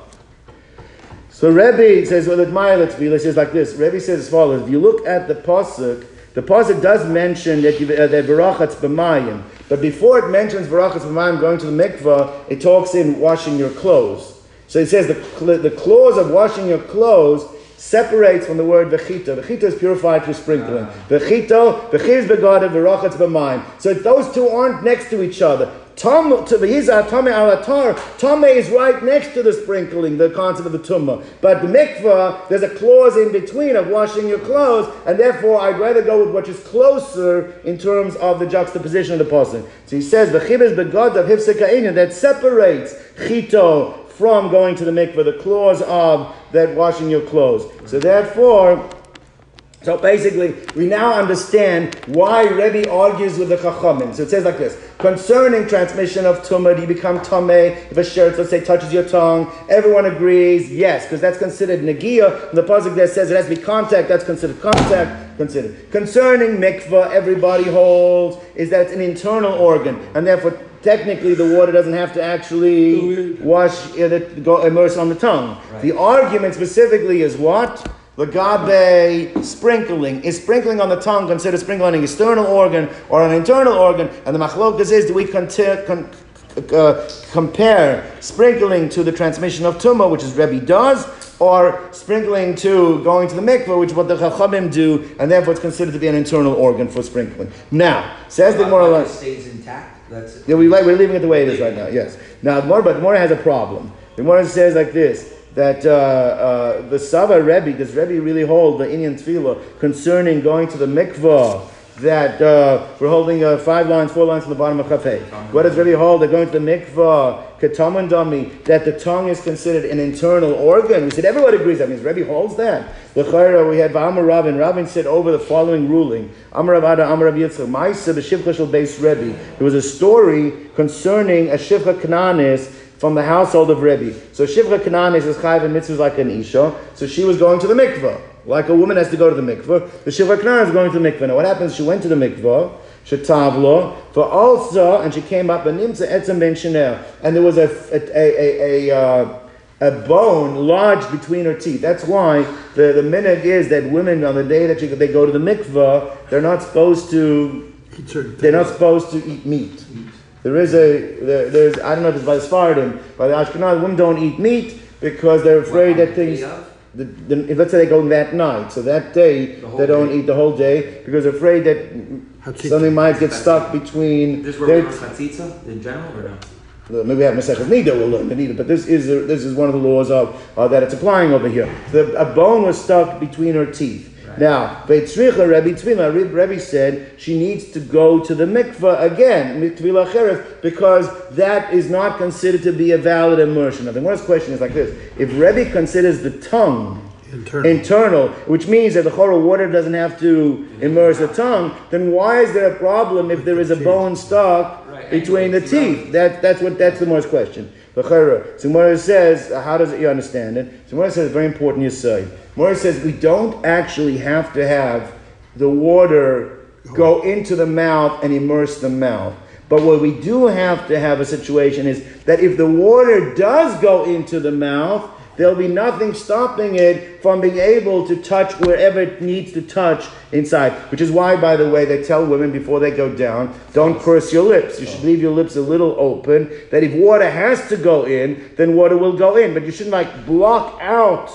So Rebbe says well, ma'il Tvila says like this. Rebbe says as follows: if you look at the pasuk. The pasuk does mention that verachatz b'mayim, but before it mentions verachatz b'mayim going to the mikvah, it talks in washing your clothes. So it says the the clause of washing your clothes separates from the word v'chito. V'chito is purified through sprinkling. V'chito, v'chir begadah, verachatz b'mayim. So those two aren't next to each other. Tom to Hizo Tame Alatar, Tame is right next to the sprinkling, the concept of the tumah. But the mikvah, there's a clause in between of washing your clothes, and therefore I'd rather go with what is closer in terms of the juxtaposition of the pasuk. So he says the chibes begod of hifsekainu that separates chito from going to the mikvah, the clause of that washing your clothes. So therefore. So basically, we now understand why Rebbe argues with the Chachamim. So it says like this: concerning transmission of tumah, do you become tameh if a shirt, let's say, touches your tongue? Everyone agrees, yes, because that's considered negia. And the pasuk there says it has to be contact. That's considered contact. Considered concerning mikvah, everybody holds is that it's an internal organ, and therefore technically the water doesn't have to actually wash it, go immerse on the tongue. Right. The argument specifically is what? Lagabe sprinkling. Is sprinkling on the tongue considered sprinkling on an external organ or an internal organ? And the machlokas is, do we conti- con- uh, compare sprinkling to the transmission of tumah, which is Rebbe does, or sprinkling to going to the mikvah, which is what the Chachamim do, and therefore it's considered to be an internal organ for sprinkling. Now, says the Gemara... It stays intact? That's it. Yeah, we, we're leaving it the way it is right now, yes. Now, the Gemara, but the Gemara has a problem. The Gemara says like this, that uh, uh, the Sava Rebbe, does Rebbe really hold the Inyan Tefillah concerning going to the mikvah, that uh, we're holding uh, five lines, four lines from the bottom of Chavpei. What does Rebbe hold that going to the mikvah, ketamun dami, that the tongue is considered an internal organ? We said everyone agrees that means Rebbe holds that. The Chayra, we had V'amar Rabin, Rabin said over the following ruling, Amar Rav Ada, Amar Rav Yitzchak, Ma'isa, the Shivcha Shel Beis Rebbe. There was a story concerning a Shivcha Kananis, from the household of Rebbe. So Shivcha Kananis is chayv and mitzvahs like an isha. So she was going to the mikvah. Like a woman has to go to the mikvah. The Shivcha Kananis is going to the mikvah. Now what happens? She went to the mikvah. She tavla. For also, and she came up and nimsa etzem ben shenel. And there was a a a a, uh, a bone lodged between her teeth. That's why the the minhag is that women on the day that she, they go to the mikvah, they're not supposed to. They're not supposed to eat meat. There is a, there, there's, I don't know if it's by the Sfaradim, by the Ashkenaz, women don't eat meat because they're afraid wow, that things, the, the, let's say they go that night, so that day the they don't day. eat the whole day because they're afraid that Hatsitza. something might get stuck between. This where we have Hatsitza in general or no? Maybe we have Masechus Nida, we'll learn Nida, but this is, a, this is one of the laws of, uh, that it's applying over here. The, a bone was stuck between her teeth. Now, Beitzricha Rebbe Tvila, Rebbe said she needs to go to the mikvah again, Tvila Cheres, because that is not considered to be a valid immersion. Now, the first question is like this: if Rebbe considers the tongue internal, internal which means that the chorah water doesn't have to immerse the tongue, then why is there a problem if there is a bone stuck between the teeth? That that's what that's the first question. Bechor. So Mora says, how does it, you understand it? So Mora says, very important you say. Mora says, we don't actually have to have the water go into the mouth and immerse the mouth. But what we do have to have a situation is that if the water does go into the mouth, there'll be nothing stopping it from being able to touch wherever it needs to touch inside. Which is why, by the way, they tell women before they go down, don't curse your lips. You should leave your lips a little open. That if water has to go in, then water will go in. But you shouldn't like block out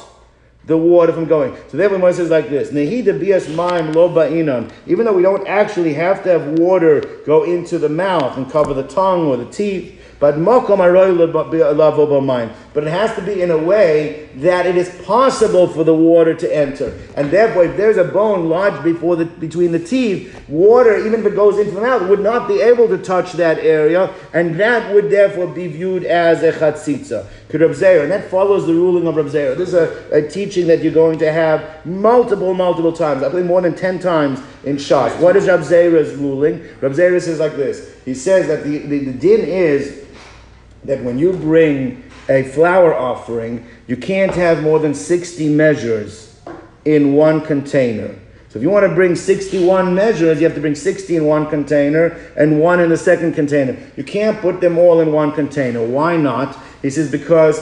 the water from going. So therefore, Moses says like this: Nehida bias maim lo ba'inan. Even though we don't actually have to have water go into the mouth and cover the tongue or the teeth, But it has to be in a way that it is possible for the water to enter. And therefore, if there's a bone lodged before the, between the teeth, water, even if it goes into the mouth, would not be able to touch that area, and that would therefore be viewed as a chatzitza. And that follows the ruling of Rav Zeir. This is a, a teaching that you're going to have multiple, multiple times. I believe more than ten times in Shas. What is Rav Zeir's ruling? Rav Zeir says like this. He says that the, the, the din is that when you bring a flour offering, you can't have more than sixty measures in one container. So if you want to bring sixty-one measures, you have to bring sixty in one container and one in the second container. You can't put them all in one container. Why not? He says because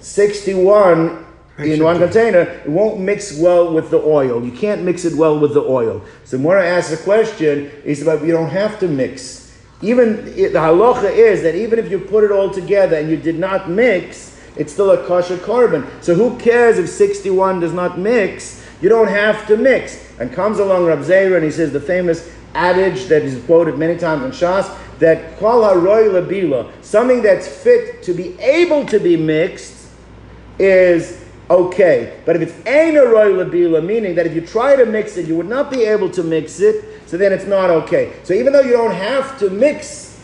sixty-one in one container, it won't mix well with the oil. You can't mix it well with the oil. So Mora asks the question, he says, but you don't have to mix. Even the halacha is that even if you put it all together and you did not mix, it's still a kosher korban. So who cares if sixty-one does not mix? You don't have to mix. And comes along Rav Zeir and he says the famous adage that is quoted many times in Shas, that kol haroy labila, something that's fit to be able to be mixed is okay. But if it's ein haroy labila, meaning that if you try to mix it, you would not be able to mix it, so then it's not okay. So even though you don't have to mix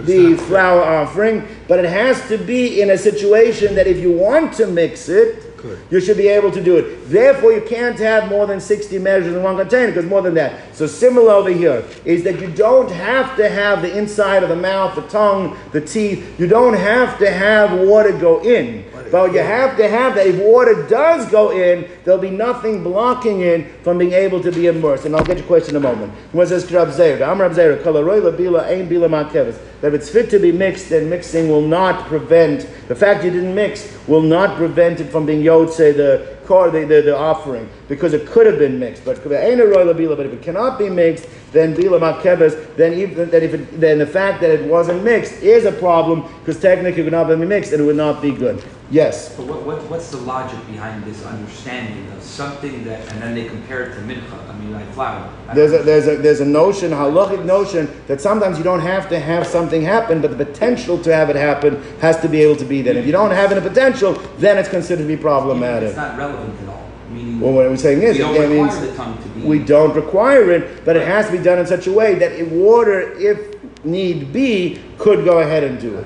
the flour offering, but it has to be in a situation that if you want to mix it, Good. you should be able to do it. Therefore, you can't have more than sixty measures in one container, because more than that. So similar over here is that you don't have to have the inside of the mouth, the tongue, the teeth. You don't have to have water go in. But you have to have that. If water does go in, there'll be nothing blocking it from being able to be immersed. And I'll get your question in a moment. What says Rav Zeir? Am Rav Zeir, kol haroy labila ein bila ma'keves. That if it's fit to be mixed, then mixing will not prevent, the fact you didn't mix will not prevent it from being yotze, the core, the, the, the offering, because it could have been mixed. But ein haroy labila, but if it cannot be mixed, then bila ma'keves, then even that if it, then the fact that it wasn't mixed is a problem, because technically it could not be mixed and it would not be good. Yes. But what, what what's the logic behind this understanding of something that, and then they compare it to mincha? I mean, like flour. I there's a there's a there's a notion, halachic notion, that sometimes you don't have to have something happen, but the potential to have it happen has to be able to be there. If you don't have any potential, then it's considered to be problematic. It's not relevant at all. Meaning, well, what I'm saying is, we don't it means the tongue to be we don't require it, but right. it has to be done in such a way that water, if need be, could go ahead and do it.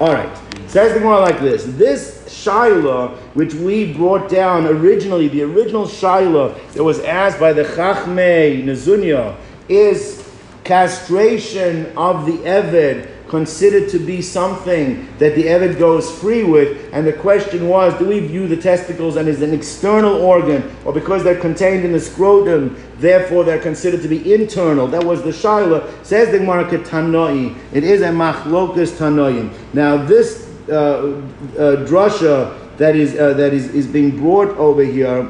All right. Says the Gemara like this. This Shaila, which we brought down originally, the original Shaila that was asked by the Chavpei Nezunia, is castration of the Eved considered to be something that the Eved goes free with? And the question was, do we view the testicles and as an external organ, or because they're contained in the scrotum, therefore they're considered to be internal? That was the Shaila. Says the Gemara, Tanoi. It is a machlokas Tanoim. Now this Uh, uh, drasha that is uh, that is, is being brought over here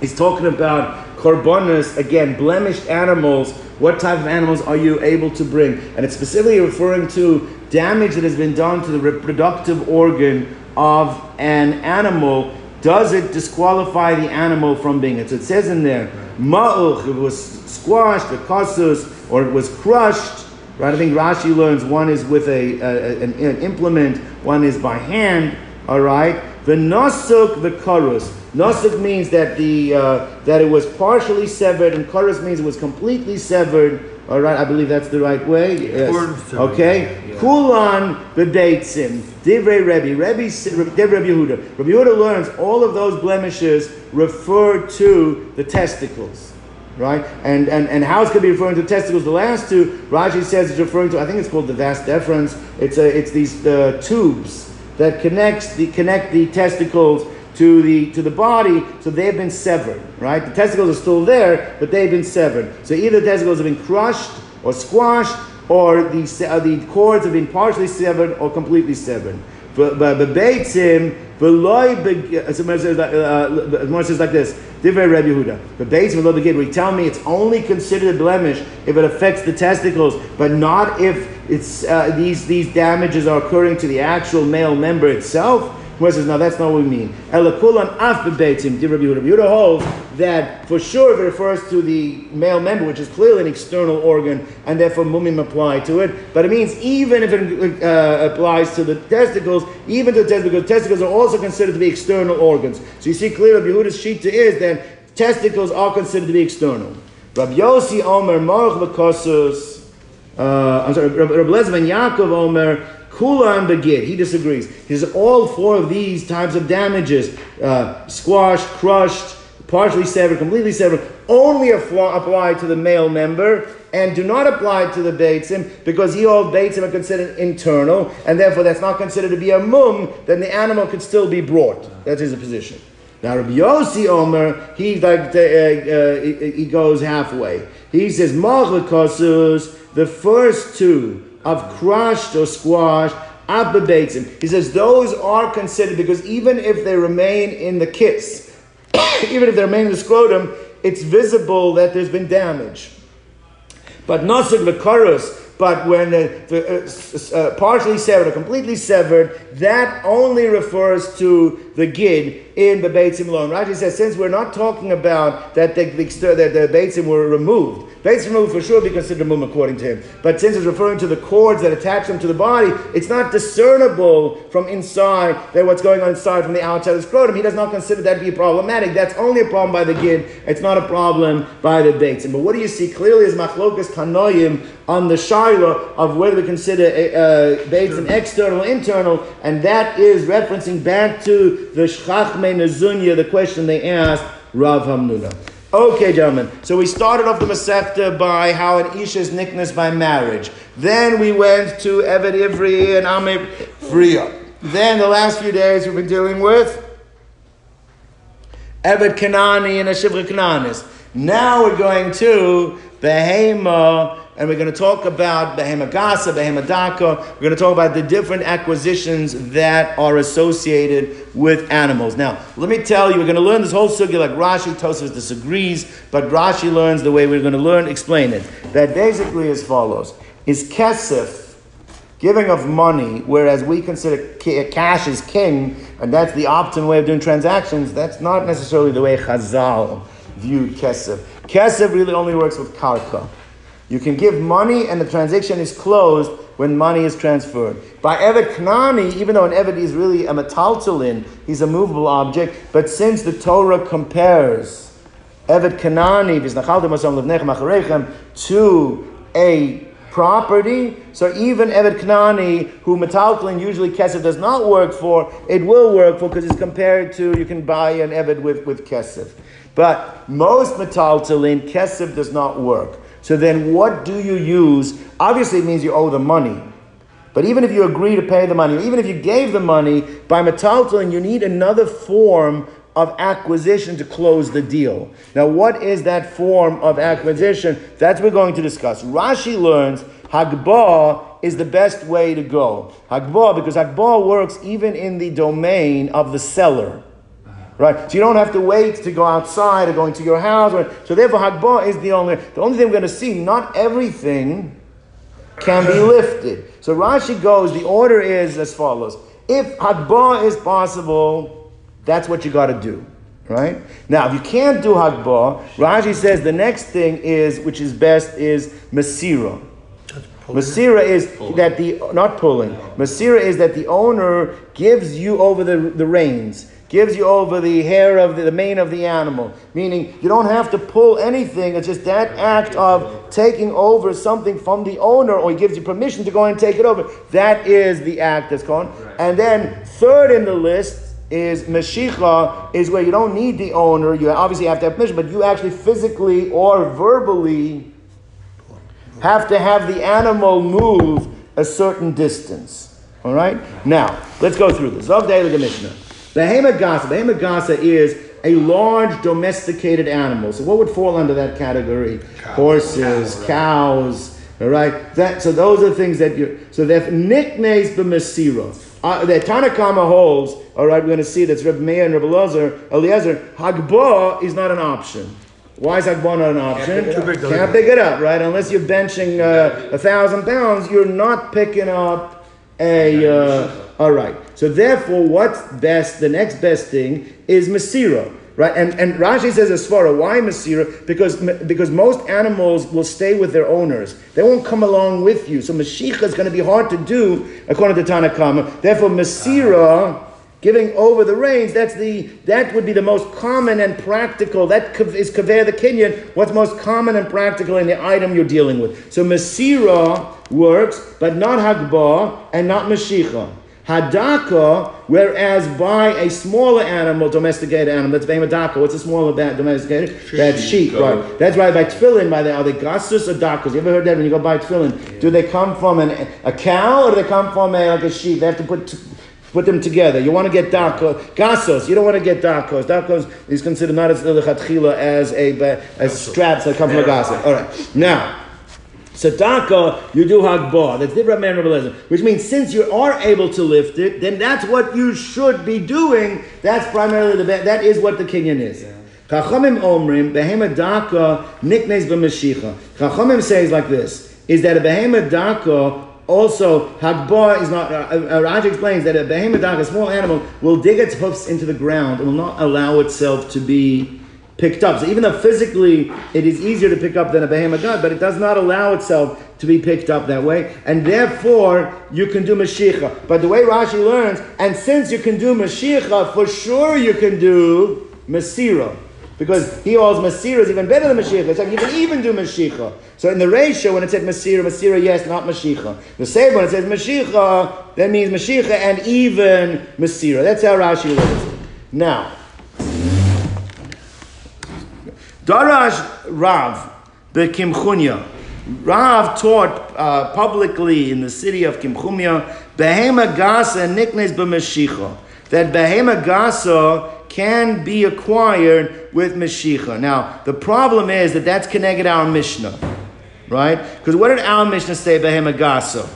is talking about korbanos, again, blemished animals. What type of animals are you able to bring? And it's specifically referring to damage that has been done to the reproductive organ of an animal. Does it disqualify the animal from being it? So it says in there, ma'uch, it was squashed, the kasus, or it was crushed. Right, I think Rashi learns one is with a, a an, an implement, one is by hand. All right, the nasuk, the karus. Nasuk means that the uh, that it was partially severed, and karus means it was completely severed. All right, I believe that's the right way. Yes. Okay. Yeah. Kulan the deitzim. Divrei Rebbe. Rebbe Divrei Yehuda. Rabbi Yehuda learns all of those blemishes refer to the testicles. Right? And, and and how it's going to be referring to testicles, the last two, Rashi says it's referring to, I think it's called the vas deferens. It's a, it's these uh, tubes that connects the, connect the testicles to the to the body, so they've been severed, right? The testicles are still there, but they've been severed. So either the testicles have been crushed or squashed, or the, uh, the cords have been partially severed or completely severed. But the beitzim, someone says like this, Divrei Rabbi Yehuda. The beitzim v'lo begid, we tell me it's only considered a blemish if it affects the testicles, but not if it's uh, these these damages are occurring to the actual male member itself. Where says, no, that's not what we mean. Elakulan af bebeitim, did Rabbi Yehuda hold that for sure if it refers to the male member, which is clearly an external organ, and therefore mumim apply to it. But it means even if it uh, applies to the testicles, even to the testicles, testicles are also considered to be external organs. So you see clearly Rabbi Yehuda's shita is that testicles are considered to be external. Rabbi Yossi Omer Maruch V'Kosus. Uh, I'm sorry, Rabbi Lezer ben Yaakov Omer. Kula and Begid, he disagrees. He says all four of these types of damages, uh, squashed, crushed, partially severed, completely severed, only apply to the male member and do not apply to the Beitzim, because he all Beitzim are considered internal, and therefore that's not considered to be a mum, then the animal could still be brought. That is the position. Now Rabbi Yossi Omer, he, like, uh, uh, he goes halfway. He says, Machlekosus, the first two, of crushed or squashed, abbebates him. He says those are considered, because even if they remain in the kits, even if they remain in the scrotum, it's visible that there's been damage. But nosig v'korus, but when uh, the, uh, uh, partially severed or completely severed, that only refers to the gid in the beitzim alone. Rashi says, since we're not talking about that the, the, the beitzim were removed, beitzim removed for sure be considered mum according to him. But since it's referring to the cords that attach them to the body, it's not discernible from inside that what's going on inside from the outside of the scrotum. He does not consider that to be problematic. That's only a problem by the gid. It's not a problem by the beitzim. But what do you see clearly is machlokas tanoim on the shah of whether we consider uh, beitzim external, internal, and that is referencing back to the Chachmei Nezunia, the question they asked Rav Hamnuna. Okay, gentlemen, so we started off the Masechta by how an Isha is nicknamed by marriage. Then we went to Eved Ivri and Amir Fria. Then the last few days we've been dealing with Eved Kanani and Ashivra Kananis. Now we're going to Behema, and we're going to talk about Behema Gasa, Behema Daka. We're going to talk about the different acquisitions that are associated with animals. Now, let me tell you, we're going to learn this whole sugya like Rashi. Tosfos disagrees, but Rashi learns the way we're going to learn, explain it. That basically as follows, is kesef, giving of money, whereas we consider cash is king, and that's the optimum way of doing transactions, that's not necessarily the way Chazal viewed kesef. Kesef really only works with karka. You can give money and the transaction is closed when money is transferred. By Eved Knani, even though an Eved is really a metaltalin, he's a movable object, but since the Torah compares Eved Knani to a property, so even Eved Knani, who metaltalin usually kesef does not work for, it will work for because it's compared to, you can buy an Eved with, with kesef. But most metaltalin, kesef does not work. So then what do you use? Obviously it means you owe the money. But even if you agree to pay the money, or even if you gave the money, by metaltalin you need another form of acquisition to close the deal. Now what is that form of acquisition? That's what we're going to discuss. Rashi learns hagbah is the best way to go. Hagbah, because hagbah works even in the domain of the seller. Right, so you don't have to wait to go outside or going to your house. Or, so therefore, hagbah is the only the only thing we're going to see. Not everything can be lifted. So Rashi goes. The order is as follows: if hagbah is possible, that's what you got to do. Right now, if you can't do hagbah, Rashi says the next thing is, which is best, is mesira. Mesira is pulling. that the not pulling. Mesira is that the owner gives you over the the reins. Gives you over the hair of the, the mane of the animal. Meaning, you don't have to pull anything. It's just that act of taking over something from the owner, or he gives you permission to go and take it over. That is the act that's called. And then, third in the list is meshicha, is where you don't need the owner. You obviously have to have permission, but you actually physically or verbally have to have the animal move a certain distance. All right? Now, let's go through this. Of the Mishnah. Behema Gasa. Behema Gasa is a large domesticated animal. So what would fall under that category? Cow, Horses, cow, right. cows, all right? That, so those are the things that you... So they're nicknames b'mesira. Uh, the Tanakhama holds, all right, we're going to see that's Rebbe Meir and Rebbe Lozer, Eliezer, hagbah is not an option. Why is hagbah not an option? Can't pick it up, Can't pick it up right? Unless you're benching uh, a thousand pounds, you're not picking up a... Uh, All right. So therefore, what's best, the next best thing is Mesira. Right? And, and Rashi says a svara. Why Mesira? Because, because most animals will stay with their owners. They won't come along with you. So Meshicha is going to be hard to do, according to Tanakhama. Therefore, Mesira, giving over the reins, that's the that would be the most common and practical. That is kaver the Kenyan, what's most common and practical in the item you're dealing with. So Mesira works, but not Hagbah and not Meshicha. Hadaka, whereas by a smaller animal, domesticated animal, that's being hadaka. What's a smaller domesticated? Sheep. That's sheep, right? That's right. By tefillin, by the are they gassus or dakas? You ever heard that when you go buy tefillin? Yeah. Do they come from an, a cow or do they come from a, like a sheep? They have to put t- put them together. You want to get dakos, gassos. You don't want to get dakos. Dakos is considered not as lechatchila as a as straps that come from a gassus. All right, now. Sadaka, you do hagbah. That's different man Rebbe, which means since you are able to lift it, then that's what you should be doing. That's primarily the that is what the kinyan is. Chachamim omrim behema daka niknes b'mashicha. Chachamim says like this: is that a behema daka also hagbah is not? Uh, uh, Raj explains that a behema daka, a small animal, will dig its hoofs into the ground and will not allow itself to be picked up. So even though physically it is easier to pick up than a behemoth god, but it does not allow itself to be picked up that way, and therefore you can do Mashiach. But the way Rashi learns, and since you can do Mashiach, for sure you can do Masira, because he holds Masira is even better than Mashiach. It's like you can even do Mashiach. So in the ratio, when it said Masira, Masira, yes, not Mashiach. The same when it says Mashiach, that means Mashiach and even Masira. That's how Rashi learns. Now, Darash Rav, the Kimchunya. Rav taught uh, publicly in the city of Kimchunya, Behema Gasa Niknes B'Meshicha, that Behema Gasa can be acquired with Meshicha. Now, the problem is that that's connected to our Mishnah, right? Because what did our Mishnah say, Behema Gasa?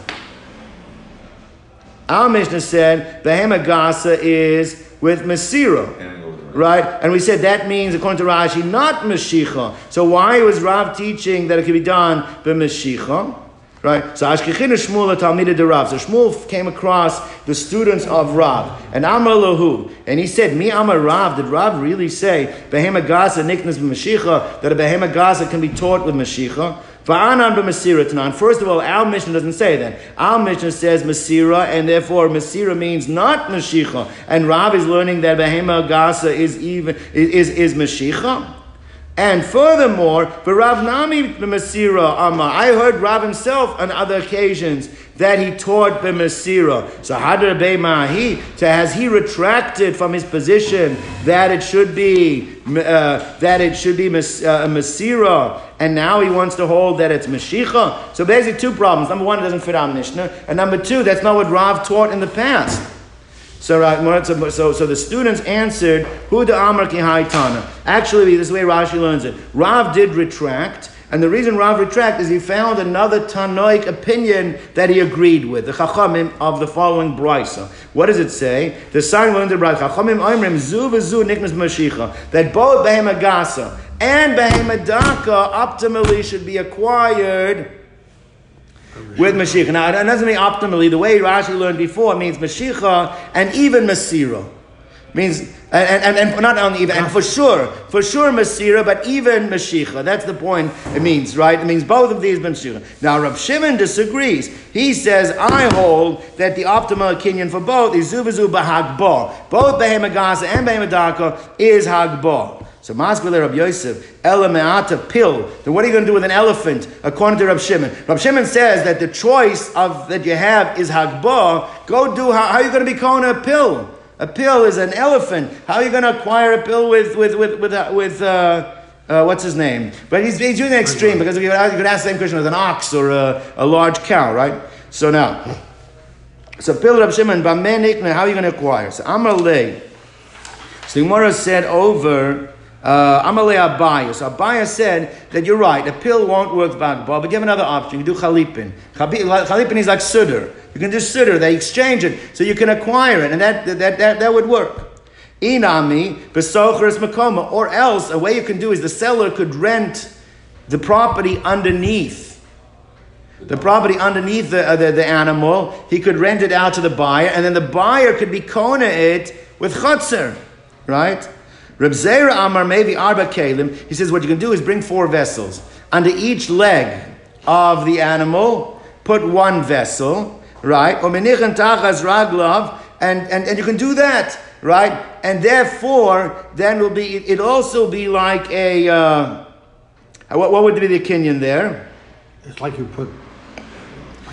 Our Mishnah said, Behema Gasa is with Mesira. Right? And we said that means, according to Rashi, not Mashicha. So why was Rav teaching that it could be done by Mashicha? Right? So Ashkechinu Shmuel Talmidei de Rav. So Shmuel came across the students of Rav. And Amar Lahu. And he said, Mi Amar Rav, did Rav really say, Behema Gasa Niknas B'Mashicha, that a Behema Gasa can be taught with Mashicha? Va'anan b'Masira Tanan. First of all, our Mishnah doesn't say that. Our Mishnah says Masira, and therefore Masira means not Mashicha. And Rav is learning that Behema Gasa is even is is, is Mashicha. And furthermore, Rav Nami b'Masira Ama. I heard Rav himself on other occasions that he taught b'Masira. So Hadar Beimahi. So has he retracted from his position that it should be uh, that it should be mas, uh, Masira, and now he wants to hold that it's Mashicha? So basically, two problems. Number one, it doesn't fit our Mishnah, and number two, that's not what Rav taught in the past. So, uh, so, so the students answered, Hu de Amar ki hai Tana. Actually, this is the way Rashi learns it. Rav did retract, and the reason Rav retracted is he found another Tanoic opinion that he agreed with, the Chachamim of the following Brysa. What does it say? The sign learned in Brysa, Chachamim Oimrim, Zu v'zu niknas Mashicha, that both Behema Gasa and Behema Daka optimally should be acquired with Mashiach. Now, it doesn't mean optimally. The way Rashi learned before means Mashiach and even Masira. Means, and, and, and not only even, and for sure, for sure Masira, but even Mashiach. That's the point it means, right? It means both of these Mashiach. Now, Rav Shimon disagrees. He says, I hold that the optimal kinyan for both is Zubazu Bahagbar. Both Behema Gasa and Behema Daka is Hagbar. So Maskele Rabbi Yosef, Ela Me'ata Pil. Then what are you going to do with an elephant, according to Rabbi Shimon? Rabbi Shimon says that the choice of that you have is Hagbah. Go do, how, how are you going to be calling a pill? A pill is an elephant. How are you going to acquire a pill with, with, with, with, uh, with uh, uh, what's his name? But he's, he's doing an extreme, because you could ask the same question with an ox or a, a large cow, right? So now, so Pil Rabbi Shimon, how are you going to acquire? So Amar Lei. So Gemara said over, Uh, Amalei Abaya. So Abaya said that you're right, a pill won't work bad, but give another option. You can do Chalipin. Chalipin is like Sudr. You can do Sudr, they exchange it, so you can acquire it, and that that that, that would work. Inami, Besochris Makoma, or else a way you can do is the seller could rent the property underneath. the property underneath the, uh, the, the animal, he could rent it out to the buyer, and then the buyer could be kona it with chotzer, right? Reb Zera Amar Mevi Arba Kalim, he says what you can do is bring four vessels. Under each leg of the animal, put one vessel, right? Omenichen tachas raglav, and and you can do that, right? And therefore, then will be it also be like a uh, what, what would be the kinyan there? It's like you put.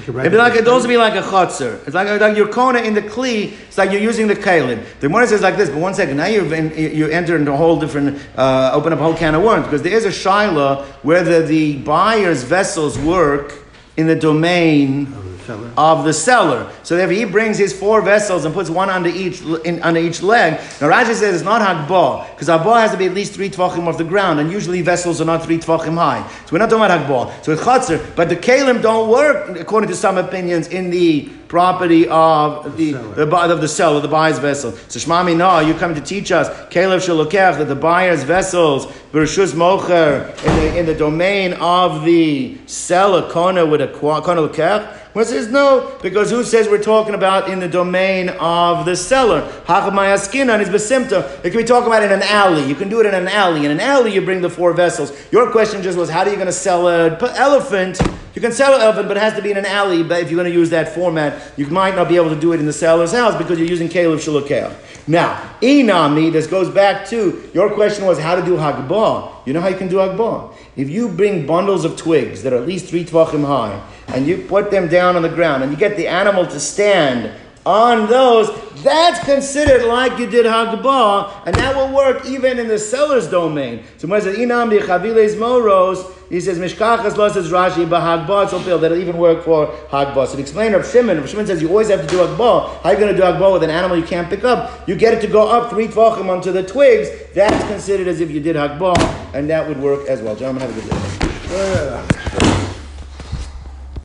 It'd be like, it'd also be like a chotzer. It's like, like your kona in the kli. It's like you're using the kalim. The Gemara says like this, but one second, now you've in, you enter into a whole different, uh, open up a whole can of worms, because there is a shaila whether the buyer's vessels work in the domain of the, of the seller. So if he brings his four vessels and puts one under each in, under each leg, now Rashi says it's not hagbah, because hagbah has to be at least three tvachim off the ground, and usually vessels are not three tvachim high. So we're not talking about hagbah. So it's chatzar, but the kalim don't work, according to some opinions, in the property of the, the, the of the seller, the buyer's vessel. So Shmami, no, you come to teach us Caleb Shalokech, that the buyer's vessels Bershus Mocher in the in the domain of the seller Kona with a Kona Lokech. Well, says no, because who says we're talking about in the domain of the seller? Hachamayaskinan is besimta. It can be talking about in an alley. You can do it in an alley. In an alley, you bring the four vessels. Your question just was, how are you going to sell an elephant? You can sell an elephant, but it has to be in an alley. But if you're going to use that format, you might not be able to do it in the seller's house because you're using Caleb Shalokeh. Now, Inami, this goes back to, your question was how to do Hagbah. You know how you can do Hagbah? If you bring bundles of twigs that are at least three tvachim high, and you put them down on the ground, and you get the animal to stand on those, that's considered like you did Hagbah, and that will work even in the seller's domain. So when says Inam bi Chaviles Moros, he says Mishkachas Lo says Rashi b'Hagbah, it's fulfilled. That'll even work for Hagbah. So to explain Rav Shimon, Rav Shimon says you always have to do Hagbah. How are you going to do Hagbah with an animal you can't pick up? You get it to go up three tvachim onto the twigs. That's considered as if you did Hagbah, and that would work as well. Gentlemen, have a good day.